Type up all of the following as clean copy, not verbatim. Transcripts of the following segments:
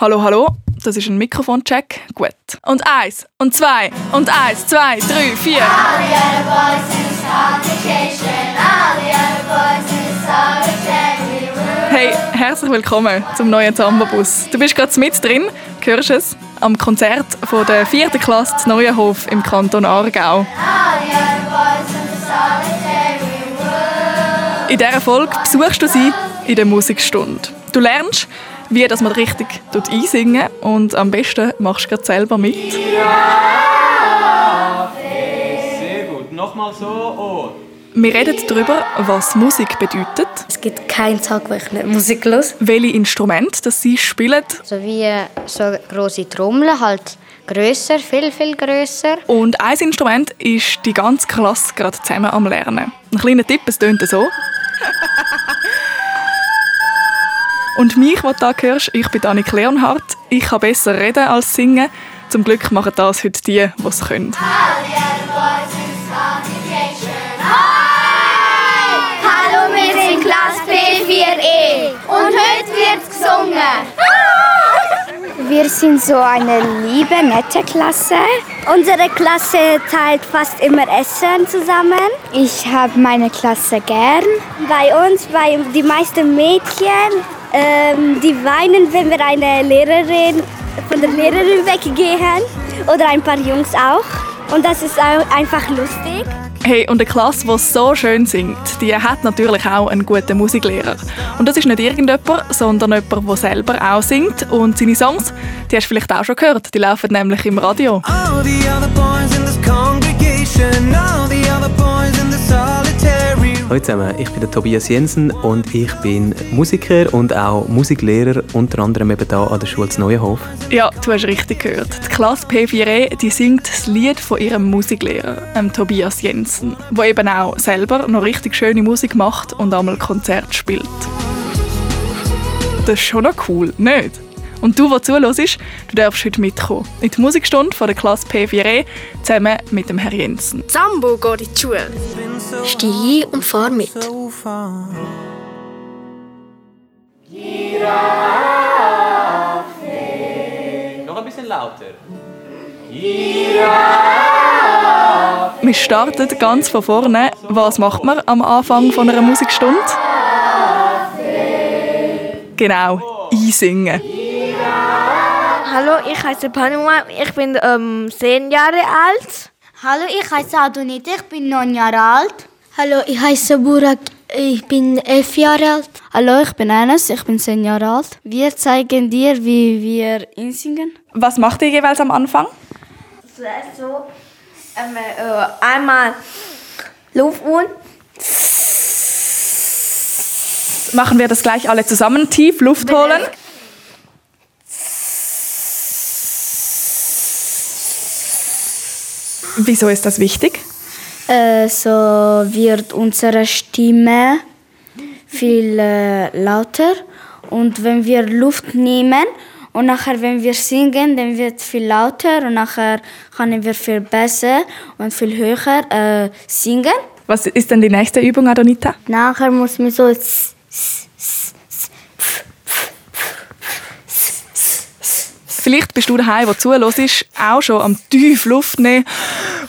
Hallo, hallo, das ist ein Mikrofoncheck. Gut. Und eins, und zwei, und eins, zwei, drei, vier. All the other voices are vacation, all the other voices are everywhere. Hey, herzlich willkommen zum neuen Zambabus. Du bist gerade mit drin, hörst es, am Konzert von der 4. Klasse in Neuenhof im Kanton Aargau. In dieser Folge besuchst du sie in der Musikstunde. Du lernst, wie dass man richtig einsingen und am besten machst du gerade selber mit. Ja! Sehr gut, nochmal so. Oh. Wir reden darüber, was Musik bedeutet. Es gibt keinen Tag, wo ich nicht Musik höre. Welche Instrumente das sie spielen. Also wie so grosse Trommeln, halt grösser, viel, viel grösser. Und ein Instrument ist die ganze Klasse gerade zusammen am Lernen. Ein kleiner Tipp, es tönt so. Und mich, was du hier hörst, ich bin Annik Leonhardt. Ich kann besser reden als singen. Zum Glück machen das heute die, die es können. Hallo, wir sind Klasse B4E. Und heute wird gesungen. Wir sind so eine liebe, nette Klasse. Unsere Klasse teilt fast immer Essen zusammen. Ich habe meine Klasse gern. Bei uns, bei die meisten Mädchen, die weinen, wenn wir von der Lehrerin weggehen. Oder ein paar Jungs auch. Und das ist einfach lustig. Hey, und eine Klasse, die so schön singt, die hat natürlich auch einen guten Musiklehrer. Und das ist nicht irgendjemand, sondern jemand, der selber auch singt. Und seine Songs, die hast du vielleicht auch schon gehört. Die laufen nämlich im Radio. All the other boys in this congregation, all the other boys in the solitary. Hallo zusammen, ich bin der Tobias Jensen und ich bin Musiker und auch Musiklehrer, unter anderem eben hier an der Schule in Neuenhof. Ja, du hast richtig gehört. Die Klasse P4E, die singt das Lied von ihrem Musiklehrer, Tobias Jensen, der eben auch selber noch richtig schöne Musik macht und einmal Konzerte spielt. Das ist schon noch cool, nicht? Und du, der zuhörst, du darfst heute mitkommen. In die Musikstunde von der Klasse P4E zusammen mit dem Herrn Jensen. Zambo geht in die Schule. Steh ein und fahr mit. Giraffe. Noch ein bisschen lauter. Giraffe. Wir starten ganz von vorne. Was macht man am Anfang von einer Musikstunde? Giraffe. Genau, einsingen. Hallo, ich heiße Panua, ich bin 10 Jahre alt. Hallo, ich heiße Adonit, ich bin 9 Jahre alt. Hallo, ich heiße Burak, ich bin 11 Jahre alt. Hallo, ich bin Anas, ich bin 10 Jahre alt. Wir zeigen dir, wie wir einsingen. Was macht ihr jeweils am Anfang? Zuerst so, einmal Luft und. Machen wir das gleich alle zusammen, tief Luft holen. Wieso ist das wichtig? So wird unsere Stimme viel lauter. Und wenn wir Luft nehmen und nachher, wenn wir singen, dann wird es viel lauter. Und nachher können wir viel besser und viel höher singen. Was ist denn die nächste Übung, Adonita? Nachher muss man so. Vielleicht bist du daheim, der zuhörst, auch schon am tief Luft nehmen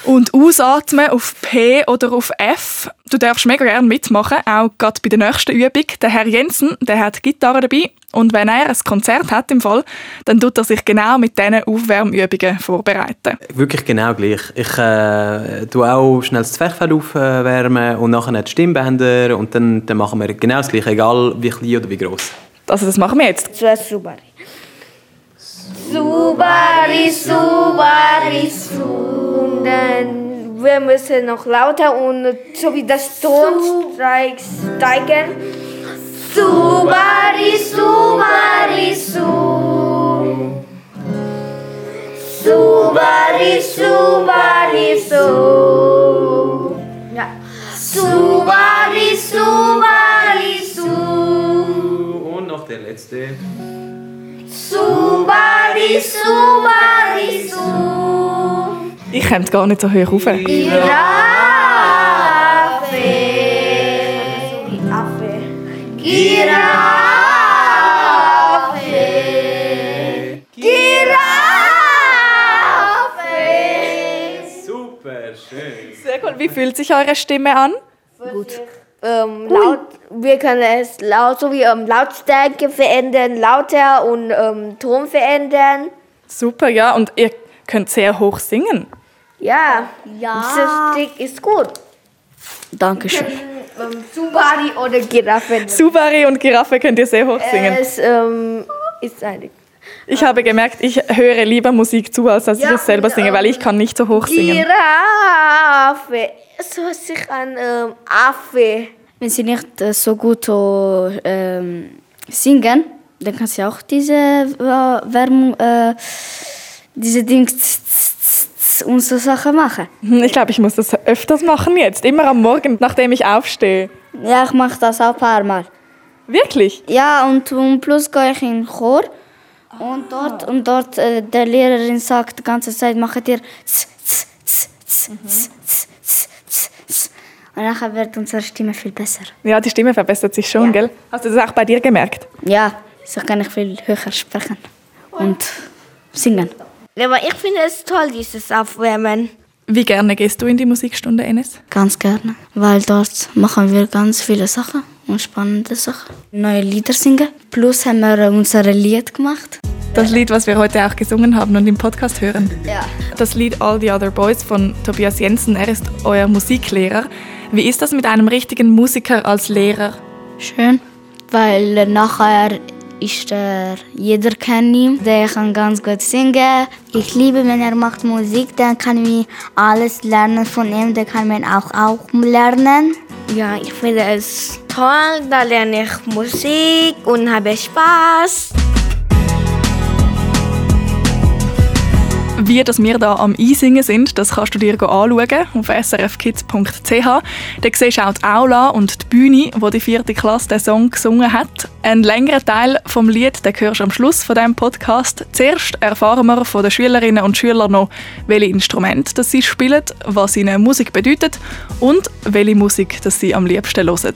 und ausatmen auf P oder auf F. Du darfst mega gerne mitmachen, auch gerade bei der nächsten Übung. Der Herr Jensen, der hat Gitarre dabei und wenn er ein Konzert hat im Fall, dann tut er sich genau mit diesen Aufwärmübungen vorbereiten. Wirklich genau gleich. Ich tue auch schnell das Zwerchfell aufwärmen und nachher die Stimmbänder und dann machen wir genau das Gleiche, egal wie klein oder wie gross. Also das machen wir jetzt. Zuerst super. Subari, Subari, Subari. Dann wir müssen noch lauter und so wie das Ton steigen. Subari, Subari, Subari. Subari, Subari, Subari. Subari, Subari, Subari. Und noch der letzte. Subari, Subari, Subari. Ich komme gar nicht so hoch rauf. Giraffe. Giraffe. Wie fühlt sich eure Stimme an? Gut. Laut, wir können es laut, so wie Lautstärke verändern, lauter und Ton verändern. Super, ja. Und ihr könnt sehr hoch singen. Ja. Dieser Trick ist gut. Dankeschön. Subari oder Giraffe. Subari und Giraffe könnt ihr sehr hoch singen. Es ist einig. Ich habe gemerkt, ich höre lieber Musik zu, als dass ich es selber singe, weil ich kann nicht so hoch singen. Giraffe. So hört sich an Affe. Wenn sie nicht so gut singen, dann kann sie auch diese Wärmung, diese Dings und so Sachen machen. Ich glaube, ich muss das öfters machen jetzt. Immer am Morgen, nachdem ich aufstehe. Ja, ich mache das auch ein paar Mal. Wirklich? Ja, und plus gehe ich in den Chor. Und dort der Lehrerin sagt die ganze Zeit, macht ihr tss, tss, tss, tss, tss, tss, tss, tss. Und nachher wird unsere Stimme viel besser. Ja, die Stimme verbessert sich schon, gell? Hast du das auch bei dir gemerkt? Ja, so kann ich viel höher sprechen und singen. Aber ich finde es toll, dieses Aufwärmen. Wie gerne gehst du in die Musikstunde, Enes? Ganz gerne, weil dort machen wir ganz viele Sachen und spannende Sachen. Neue Lieder singen, plus haben wir unsere Lied gemacht. Das Lied, was wir heute auch gesungen haben und im Podcast hören. Ja. Das Lied All the Other Boys von Tobias Jensen, er ist euer Musiklehrer. Wie ist das mit einem richtigen Musiker als Lehrer? Schön, weil nachher jeder kennt ihn, der kann ganz gut singen. Ich liebe, wenn er macht Musik, dann kann ich alles lernen von ihm, dann kann man auch lernen. Ja, ich finde es toll, da lerne ich Musik und habe Spaß. Wie dass wir hier am Einsingen sind, das kannst du dir anschauen auf srfkids.ch. Da siehst du auch die Aula und die Bühne, wo die 4. Klasse den Song gesungen hat. Ein längerer Teil des Lieds hörst du am Schluss von diesem Podcast. Zuerst erfahren wir von den Schülerinnen und Schülern noch, welche Instrumente sie spielen, was ihnen Musik bedeutet und welche Musik sie am liebsten hören.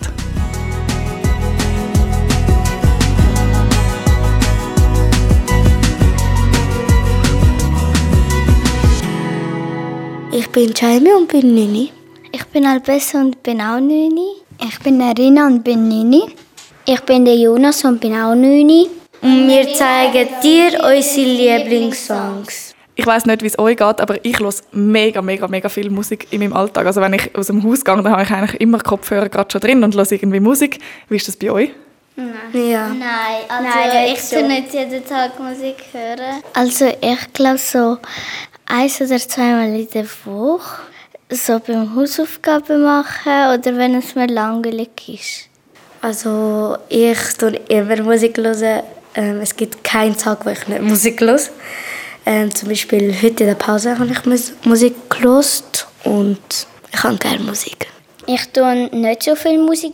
Ich bin Jaime und bin 9. Ich bin Albessa und bin auch 9. Ich bin Arina und bin 9. Ich bin der Jonas und bin auch 9. Und wir zeigen dir unsere Lieblingssongs. Ich weiss nicht, wie es euch geht, aber ich höre mega, mega, mega viel Musik in meinem Alltag. Also wenn ich aus dem Haus gehe, dann habe ich eigentlich immer Kopfhörer gerade schon drin und höre irgendwie Musik. Wie ist das bei euch? Nein. Ja. Nein, ich tue nicht jeden Tag Musik hören. Also ich glaube so 1- oder 2-mal in der Woche, so beim Hausaufgaben machen oder wenn es mir langweilig ist. Also ich höre immer Musik. Es gibt keinen Tag, wo ich nicht Musik höre. Zum Beispiel heute in der Pause habe ich Musik gehört und ich habe gerne Musik. Ich höre nicht so viel Musik.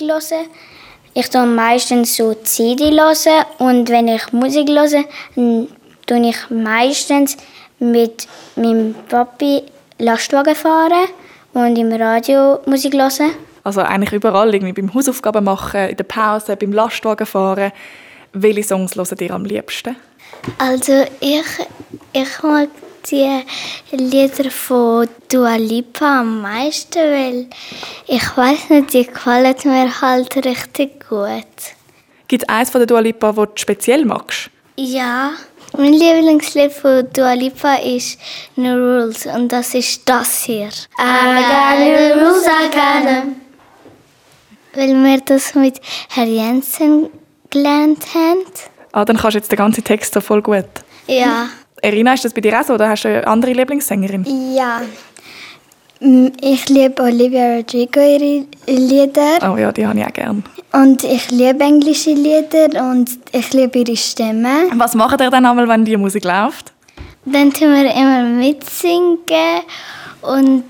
Ich höre meistens so CD hören und wenn ich Musik höre, dann höre ich meistens mit meinem Papi Lastwagen fahren und im Radio Musik hören. Also eigentlich überall, irgendwie beim Hausaufgaben machen, in der Pause, beim Lastwagen fahren. Welche Songs hört ihr am liebsten? Also ich mag die Lieder von Dua Lipa am meisten, weil ich weiss nicht, die gefallen mir halt richtig gut. Gibt es eins von der Dua Lipa, das du speziell magst? Ja. Mein Lieblingslied von Dua Lipa ist No Rules und das ist das hier. I got no rules, I got them. Weil wir das mit Herr Jensen gelernt haben. Ah, dann kannst du jetzt den ganzen Text so voll gut. Ja. Irina, ist das bei dir auch so oder hast du eine andere Lieblingssängerin? Ja. Ich liebe Olivia Rodrigo, ihre Lieder. Oh ja, die habe ich auch gerne. Und ich liebe englische Lieder und ich liebe ihre Stimme. Was macht ihr dann einmal, wenn die Musik läuft? Dann tun wir immer mitsingen und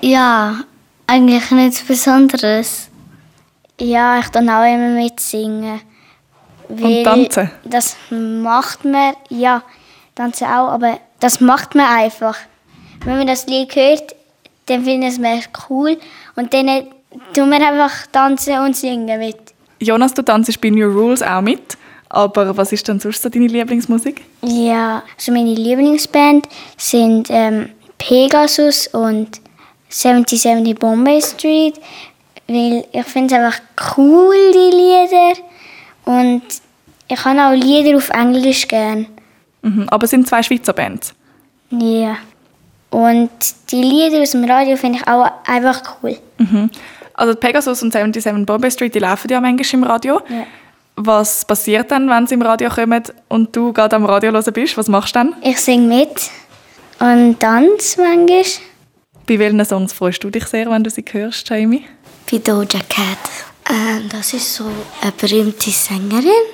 ja, eigentlich nichts Besonderes. Ja, ich kann auch immer mitsingen. Und tanzen? Das macht man, ja, tanzen auch, aber das macht man einfach. Wenn man das Lied hört, dann finden wir es cool und dann tun wir einfach tanzen und singen mit. Jonas, du tanzt bei New Rules auch mit, aber was ist denn sonst so deine Lieblingsmusik? Ja, also meine Lieblingsband sind Pegasus und 7070 Bombay Street, weil ich finde es einfach cool, die Lieder. Und ich kann auch Lieder auf Englisch gern. Mhm, aber es sind zwei Schweizer Bands. Ja. Yeah. Und die Lieder aus dem Radio finde ich auch einfach cool. Mhm. Also Pegasus und 77 Bombay Street, die laufen ja manchmal im Radio. Ja. Was passiert dann, wenn sie im Radio kommen und du gerade am Radio hören bist? Was machst du dann? Ich singe mit und tanze manchmal. Bei welchen Songs freust du dich sehr, wenn du sie hörst, Jamie? Bei Doja Cat. Das ist so eine berühmte Sängerin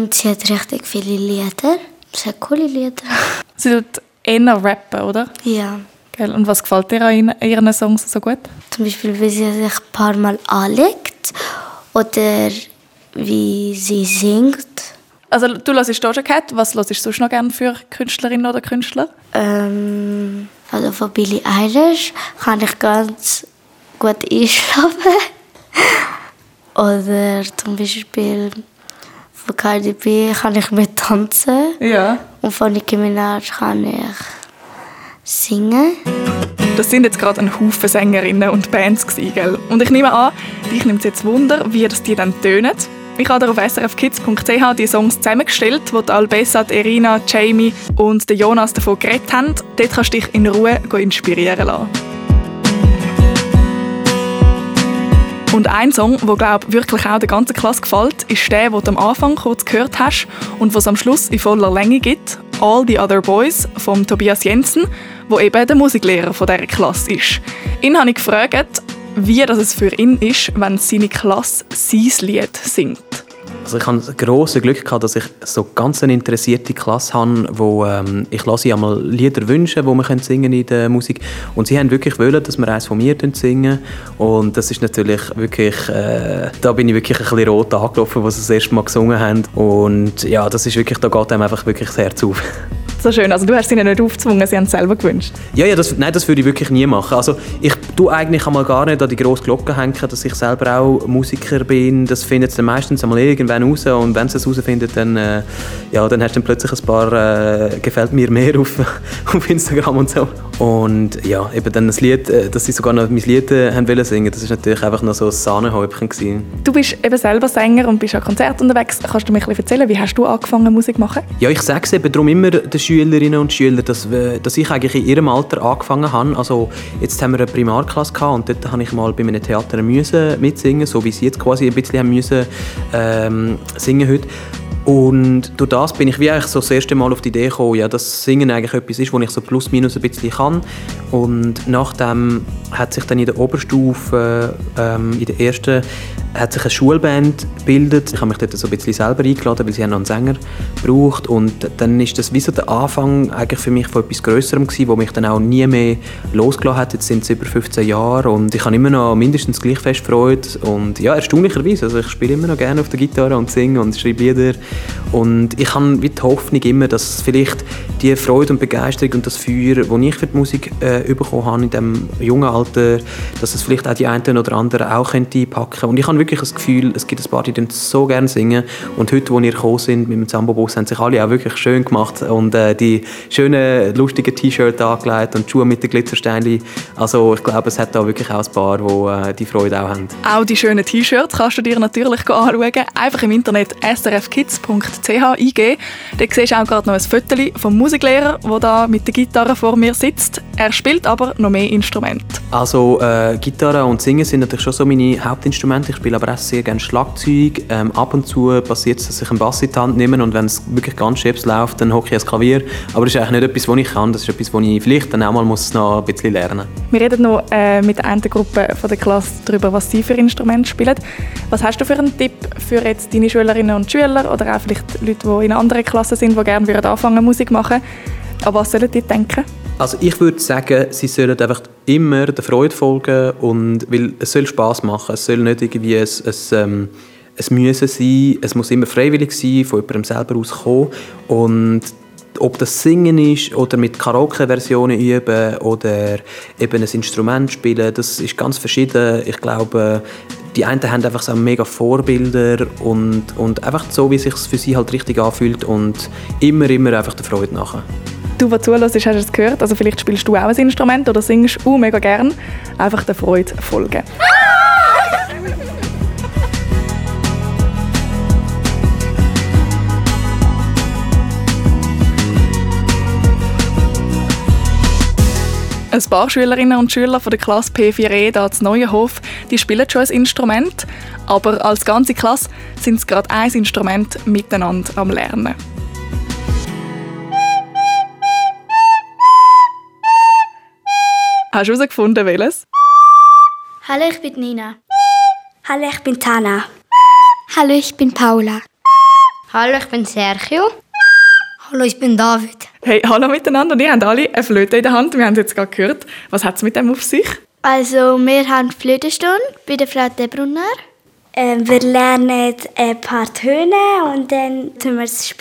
und sie hat richtig viele Lieder. Sie hat coole Lieder. Sie tut eher rappen, oder? Ja. Und was gefällt dir an ihren Songs so gut? Zum Beispiel, wie sie sich ein paar Mal anlegt oder wie sie singt. Also du hörst Doja Cat. Was hörst du sonst noch gerne für Künstlerinnen oder Künstler? Also von Billie Eilish kann ich ganz gut einschlafen. Oder zum Beispiel von Cardi B kann ich mit tanzen. Ja. Und von Nicki Minaj kann ich singen. Das sind jetzt gerade ein Haufen Sängerinnen und Bands gewesen, gell? Und ich nehme an, dich nimmt es jetzt Wunder, wie das die dann tönen. Ich habe auf srfkids.ch die Songs zusammengestellt, die die Albessa, die Irina, Jamie und der Jonas davon geredet haben. Dort kannst du dich in Ruhe inspirieren lassen. Und ein Song, der glaub, wirklich auch der ganzen Klasse gefällt, ist der, den du am Anfang kurz gehört hast und was am Schluss in voller Länge gibt. «All the Other Boys» von Tobias Jensen, der eben der Musiklehrer dieser Klasse ist. Ihn habe ich gefragt, wie das es für ihn ist, wenn seine Klasse sein Lied singt. Also ich hatte das grosse Glück gehabt, dass ich so ganz eine interessierte Klasse habe, wo ich lasse einmal Lieder wünschen, die man singen in der Musik. Und sie haben wirklich wollen, dass wir eins von mir singen. Und das ist natürlich wirklich, da bin ich wirklich ein bisschen rot angelaufen, als sie das erste Mal gesungen haben. Und ja, das ist wirklich, da geht einem einfach wirklich das Herz auf. So schön, also du hast sie ihnen nicht aufgezwungen, sie haben es selber gewünscht. Ja, nein, das würde ich wirklich nie machen. Also ich tue eigentlich einmal gar nicht an die grosse Glocke hängen, dass ich selber auch Musiker bin. Das findet es dann meistens einmal irgendwann raus. Und wenn sie es herausfinden, dann hast du dann plötzlich ein paar «Gefällt mir mehr» auf Instagram und so. Und ja, eben dann das Lied, dass sie sogar noch mein Lied haben singen, das war natürlich einfach noch so ein Sahnehäubchen gewesen. Du bist eben selber Sänger und bist an Konzerten unterwegs. Kannst du mir ein bisschen erzählen, wie hast du angefangen Musik zu machen? Ja, ich sage es eben darum immer, Schülerinnen und Schüler, dass ich eigentlich in ihrem Alter angefangen habe. Also jetzt haben wir eine Primarklasse gehabt und dort habe ich mal bei einem Theater mitsingen, so wie sie jetzt quasi ein bisschen haben müssen, singen heute. Und durch das bin ich wie eigentlich so das erste Mal auf die Idee gekommen, ja, dass Singen eigentlich etwas ist, was ich so plus minus ein bisschen kann. Und nachdem hat sich dann in der Oberstufe, in der ersten, hat sich eine Schulband gebildet. Ich habe mich dort so ein bisschen selber eingeladen, weil sie haben noch einen Sänger gebraucht. Und dann ist das wie so der Anfang eigentlich für mich von etwas Grösserem gewesen, wo mich dann auch nie mehr losgelassen hat. Jetzt sind es über 15 Jahre und ich habe immer noch mindestens gleich fest Freude. Und ja, erstaunlicherweise, also ich spiele immer noch gerne auf der Gitarre und singe und schreibe Lieder. Und ich habe die Hoffnung immer, dass vielleicht die Freude und Begeisterung und das Feuer, das ich für die Musik bekommen habe in diesem jungen Alter, dass es vielleicht auch die einen oder anderen auch einpacken könnte. Und ich habe wirklich das Gefühl, es gibt ein paar, die so gerne singen. Und heute, als ihr gekommen sind mit dem Zambabus, haben sich alle auch wirklich schön gemacht und die schönen, lustigen T-Shirts angelegt und die Schuhe mit den Glitzersteinchen. Also ich glaube, es hat da wirklich auch ein paar, die die Freude auch haben. Auch die schönen T-Shirts kannst du dir natürlich anschauen. Einfach im Internet srfkids.ch eingeben. Da siehst du auch gerade noch ein Foto vom Musiklehrer, der da mit der Gitarre vor mir sitzt. Er spielt aber noch mehr Instrumente. Also Gitarre und Singen sind natürlich schon so meine Hauptinstrumente. Ich spiele aber auch sehr gerne Schlagzeug. Ab und zu passiert es, dass ich einen Bass in die Hand nehme und wenn es wirklich ganz schief läuft, dann hocke ich ans Klavier. Aber das ist eigentlich nicht etwas, was ich kann. Das ist etwas, was ich vielleicht dann auch mal noch ein bisschen lernen muss. Wir reden noch mit der einen Gruppe von der Klasse darüber, was sie für Instrumente spielen. Was hast du für einen Tipp für jetzt deine Schülerinnen und Schüler oder auch vielleicht Leute, die in anderen Klassen sind, die gerne anfangen Musik machen würden? An was sollen die denken? Also ich würde sagen, sie sollen einfach immer der Freude folgen, und weil es soll Spass machen, es soll nicht irgendwie ein Müssen sein, es muss immer freiwillig sein, von jemandem selber aus kommen. Und ob das Singen ist oder mit Karaoke-Versionen üben oder eben ein Instrument spielen, das ist ganz verschieden. Ich glaube, die einen haben einfach so mega Vorbilder und einfach so, wie es sich für sie halt richtig anfühlt und immer einfach der Freude nachher. Du, der zuhörst, hast es gehört. Also vielleicht spielst du auch ein Instrument oder singst mega gern. Einfach der Freude folgen. Ein paar Schülerinnen und Schüler von der Klasse P4E hier in Neuenhof, die spielen schon ein Instrument, aber als ganze Klasse sind sie gerade ein Instrument miteinander am Lernen. Hast du herausgefunden, welches? Hallo, ich bin Nina. Hallo, ich bin Tana. Hallo, ich bin Paula. Hallo, ich bin Sergio. Hallo, ich bin David. Hey, hallo miteinander. Die haben alle eine Flöte in der Hand. Wir haben es jetzt gerade gehört. Was hat es mit dem auf sich? Also, wir haben Flötenstunde bei der Frau Debrunner. Wir lernen ein paar Töne und dann spielen wir es.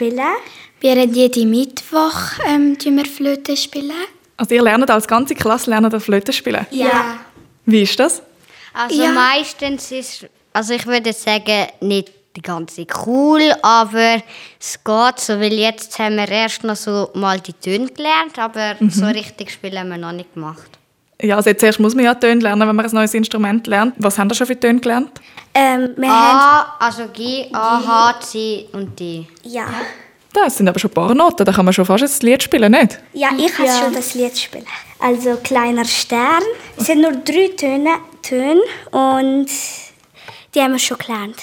Wir haben jeden Mittwoch wir Flöte spielen. Also, ihr lernt als ganze Klasse eine Flöte spielen? Ja. Wie ist das? Also, ja. Meistens ist, also ich würde sagen, nicht die ganze cool, aber es geht so, weil jetzt haben wir erst noch so mal die Töne gelernt, aber so richtig spielen haben wir noch nicht gemacht. Ja, also zuerst muss man ja Töne lernen, wenn man ein neues Instrument lernt. Was haben ihr schon für Töne gelernt? Wir haben also G, A, H, C und D. Ja. Das sind aber schon ein paar Noten, da kann man schon fast das Lied spielen, nicht? Ja, ich kann schon das Lied spielen. Also «Kleiner Stern». Es sind nur 3 Töne und... die haben wir schon gelernt.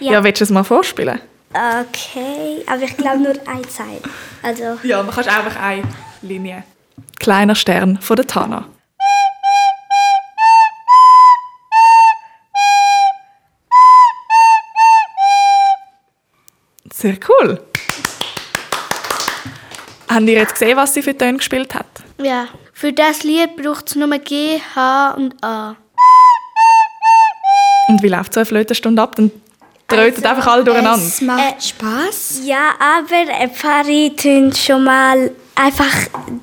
Ja, willst du es mal vorspielen? Okay, aber ich glaube nur eine Zeile. Also. Ja, man kann einfach eine Linie. «Kleiner Stern» von der Tana. Sehr cool. Habt ihr jetzt gesehen, was sie für Töne gespielt hat? Ja. Für das Lied braucht es nur G, H und A. Und wie läuft so eine Flötenstunde ab? Dann trötet also, einfach alle durcheinander. Es macht Spass. Ja, aber ein paar tun schon mal einfach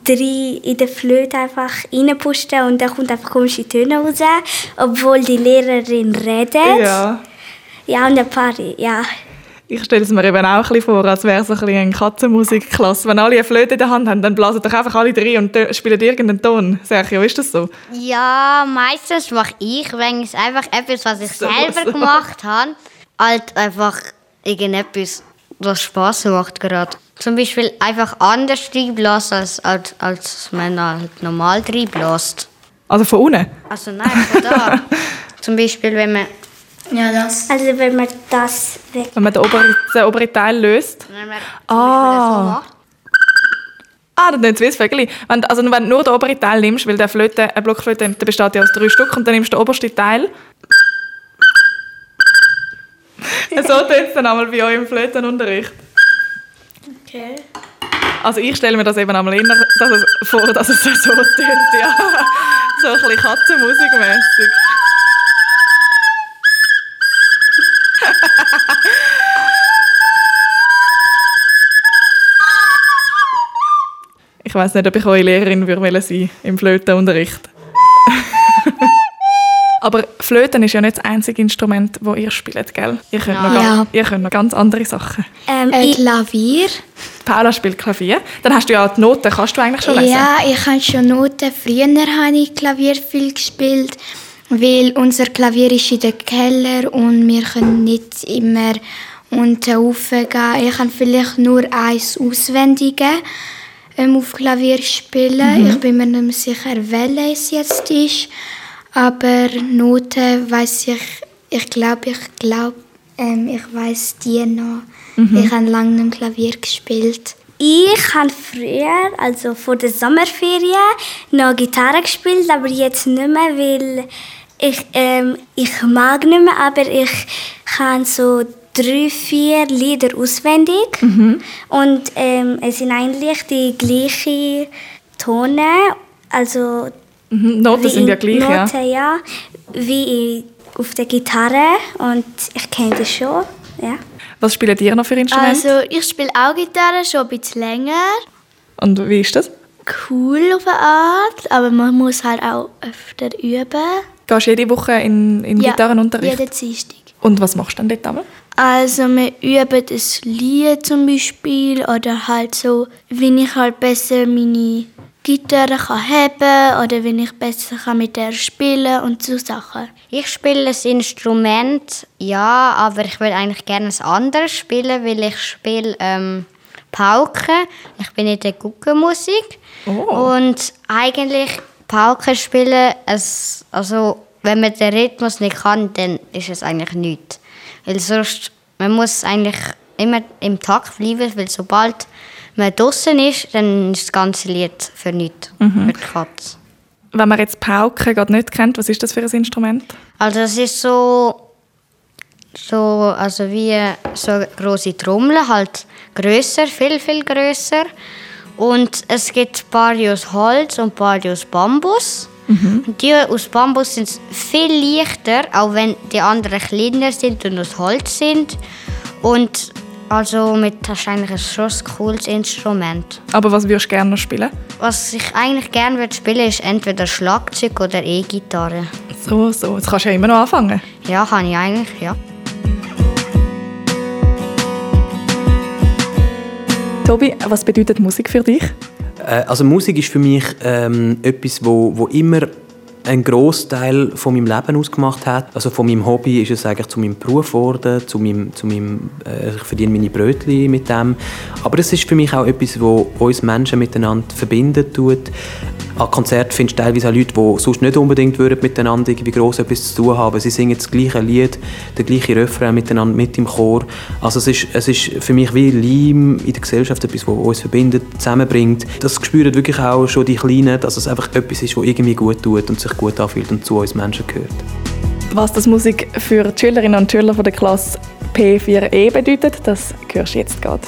3 in der Flöte einfach reinpusten und dann kommt einfach komische Töne raus, obwohl die Lehrerin redet. Ja. Ja, und ein paar, ja. Ich stelle es mir eben auch ein bisschen vor, als wäre es ein bisschen eine Katzenmusikklasse. Wenn alle eine Flöte in der Hand haben, dann blasen doch einfach alle 3 und spielen irgendeinen Ton. Sergio, ist das so? Ja, meistens mache ich, wenn es einfach etwas, was ich selber gemacht habe, halt einfach irgendetwas, was Spass macht gerade. Zum Beispiel einfach anders reinblasen, als man halt normal reinbläst. Also von unten? Also nein, von da. Zum Beispiel, wenn man... Ja, das. Also wenn man das weg... Wenn man den oberen Teil löst? Wenn man das so macht. Ah, dann nimmt es wie ein wenn du nur den oberen Teil nimmst, weil eine Blockflöte besteht ja aus 3 Stück, und dann nimmst du den obersten Teil. So tönt es dann einmal bei euch im Flötenunterricht. Okay. Also ich stelle mir das eben einmal vor, dass es so tönt, ja. So ein bisschen Katzenmusikmässig. Ich weiss nicht, ob ich eure Lehrerin sein im Flötenunterricht. Aber Flöten ist ja nicht das einzige Instrument, das ihr spielt, gell? Ihr könnt, noch ganz andere Sachen. Klavier. Paula spielt Klavier. Dann hast du ja die Noten. Kannst du eigentlich schon lesen? Ja, ich kann schon Noten. Früher habe ich Klavier viel gespielt. Weil unser Klavier ist in den Keller und wir können nicht immer unten raufgehen. Ich kann vielleicht nur eins auswendige auf Klavier spielen. Ich bin mir nicht sicher, welches es jetzt ist. Aber Noten weiss ich, ich weiss die noch. Ich habe lange am Klavier gespielt. Ich habe früher, also vor der Sommerferien, noch Gitarre gespielt, aber jetzt nicht mehr, weil ich mag nicht mehr, aber ich kann so 3-4 Lieder auswendig. Und es sind eigentlich die gleichen Töne, also Noten sind ja gleich, Noten, ja, wie auf der Gitarre, und ich kenne das schon, ja. Was spielt ihr noch für Instrumente? Also, ich spiele auch Gitarre, schon ein bisschen länger. Und wie ist das? Cool auf eine Art, aber man muss halt auch öfter üben. Gehst du jede Woche in Gitarrenunterricht? Ja, jeden Dienstag. Und was machst du denn dort einmal? Also wir üben das Lied zum Beispiel oder halt so, wenn ich halt besser meine Gitarre heben kann oder wenn ich besser mit der spielen und so Sachen. Ich spiele ein Instrument, ja, aber ich will eigentlich gerne ein anderes spielen, weil ich spiele Pauken. Ich bin in der Guggenmusik. Oh. Und eigentlich Pauken spielen, also wenn man den Rhythmus nicht kann, dann ist es eigentlich nichts. Weil sonst, man muss eigentlich immer im Takt bleiben, weil sobald man draußen ist, dann ist das ganze Lied für nichts, für die Katze. Wenn man jetzt Pauken gerade nicht kennt, was ist das für ein Instrument? Also es ist so wie so grosse Trommeln, halt grösser, viel, viel grösser. Und es gibt ein paar aus Holz und ein paar aus Bambus. Mhm. Die aus Bambus sind viel leichter, auch wenn die anderen kleiner sind und aus Holz sind. Und also mit wahrscheinlich ein schon cooles Instrument. Aber was würdest du gerne noch spielen? Was ich eigentlich gerne spielen würde, ist entweder Schlagzeug oder E-Gitarre. So. Das kannst du ja immer noch anfangen. Ja, kann ich eigentlich, ja. Tobi, was bedeutet Musik für dich? Also Musik ist für mich etwas, wo immer einen Grossteil von meinem Leben ausgemacht hat. Also von meinem Hobby ist es eigentlich zu meinem Beruf geworden, ich verdiene meine Brötchen mit dem. Aber es ist für mich auch etwas, wo uns Menschen miteinander verbinden tut. An Konzerten findest du teilweise auch Leute, die sonst nicht unbedingt miteinander irgendwie gross etwas zu tun haben. Sie singen das gleiche Lied, den gleichen Refrain miteinander mit im Chor. Also es ist für mich wie Leim in der Gesellschaft, etwas, was uns verbindet, zusammenbringt. Das spüren wirklich auch schon die Kleinen, dass es einfach etwas ist, was irgendwie gut tut und sich gut anfühlt und zu uns Menschen gehört. Was das Musik für die Schülerinnen und Schüler von der Klasse P4E bedeutet, das hörst du jetzt gerade.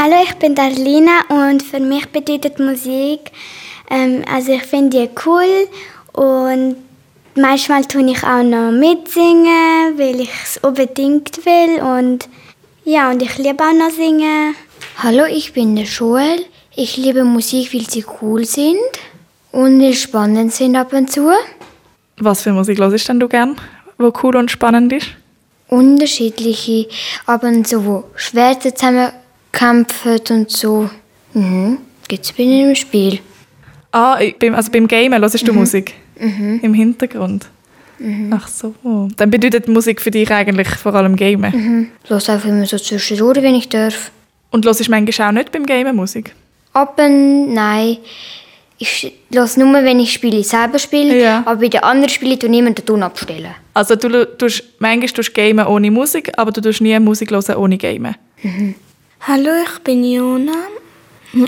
Hallo, ich bin Darlina und für mich bedeutet Musik, ich finde die cool und manchmal tue ich auch noch mitsingen, weil ich es unbedingt will und ja, und ich liebe auch noch singen. Hallo, ich bin der Joel. Ich liebe Musik, weil sie cool sind und spannend sind ab und zu. Was für Musik hörst denn du gern, wo cool und spannend ist? Unterschiedliche, aber so, wo Schwerter zusammen kämpfen und so. Jetzt bin ich im Spiel. Beim Gamen hörst du Musik? Im Hintergrund? Ach so. Dann bedeutet Musik für dich eigentlich vor allem Gamen? Ich höre einfach immer so zwischendurch, wenn ich darf. Und hörst du manchmal auch nicht beim Gamen Musik? Nein. Ich höre nur, wenn ich selber spiele. Ja. Aber bei den anderen Spielen tue ich niemanden den Ton abstellen. Also du tust manchmal Gamen ohne Musik, aber du tust nie Musik hören ohne Gamen. Hallo, ich bin Jona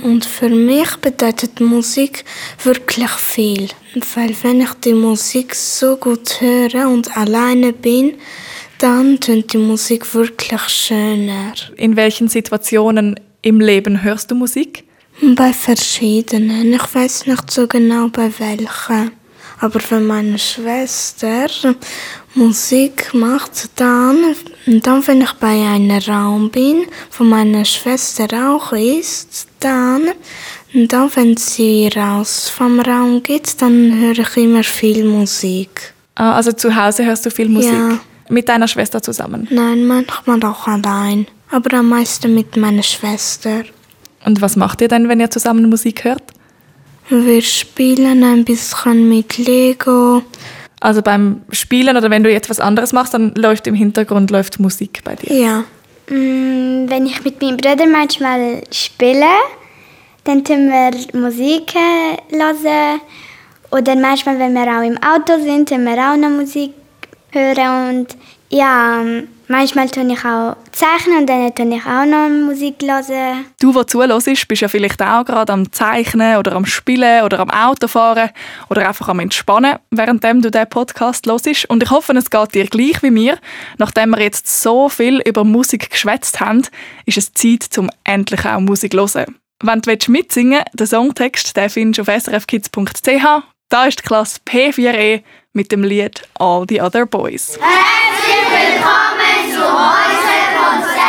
und für mich bedeutet Musik wirklich viel. Weil wenn ich die Musik so gut höre und alleine bin, dann tönt die Musik wirklich schöner. In welchen Situationen im Leben hörst du Musik? Bei verschiedenen. Ich weiß nicht so genau, bei welchen. Aber wenn meine Schwester Musik macht, dann wenn ich bei einem Raum bin, wo meine Schwester auch ist, dann wenn sie raus vom Raum geht, dann höre ich immer viel Musik. Also zu Hause hörst du viel Musik? Ja. Mit deiner Schwester zusammen? Nein, manchmal auch allein. Aber am meisten mit meiner Schwester. Und was macht ihr denn, wenn ihr zusammen Musik hört? Wir spielen ein bisschen mit Lego. Also beim Spielen oder wenn du jetzt was anderes machst, dann läuft im Hintergrund Musik bei dir? Ja. Wenn ich mit meinem Bruder manchmal spiele, dann hören wir Musik hören. Oder manchmal, wenn wir auch im Auto sind, hören wir auch noch Musik hören. Und ja, manchmal tue ich auch zeichnen und dann tue ich auch noch Musik hören. Du, der zuhörst, bist ja vielleicht auch gerade am Zeichnen oder am Spielen oder am Autofahren oder einfach am Entspannen, während du diesen Podcast hörst. Und ich hoffe, es geht dir gleich wie mir. Nachdem wir jetzt so viel über Musik geschwätzt haben, ist es Zeit, um endlich auch Musik zu hören. Wenn du mitsingen willst, den Songtext den findest du auf srfkids.ch. Da ist die Klasse P4E mit dem Lied «All the Other Boys». Herzlich willkommen zu unserem Konzert.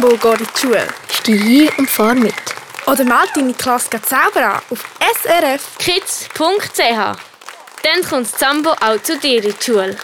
Mambo geht in die Schule. Steh hier und fahr mit. Oder meld deine Klasse selber an auf srfkids.ch. Dann kommt das Sambo auch zu dir in die Schule.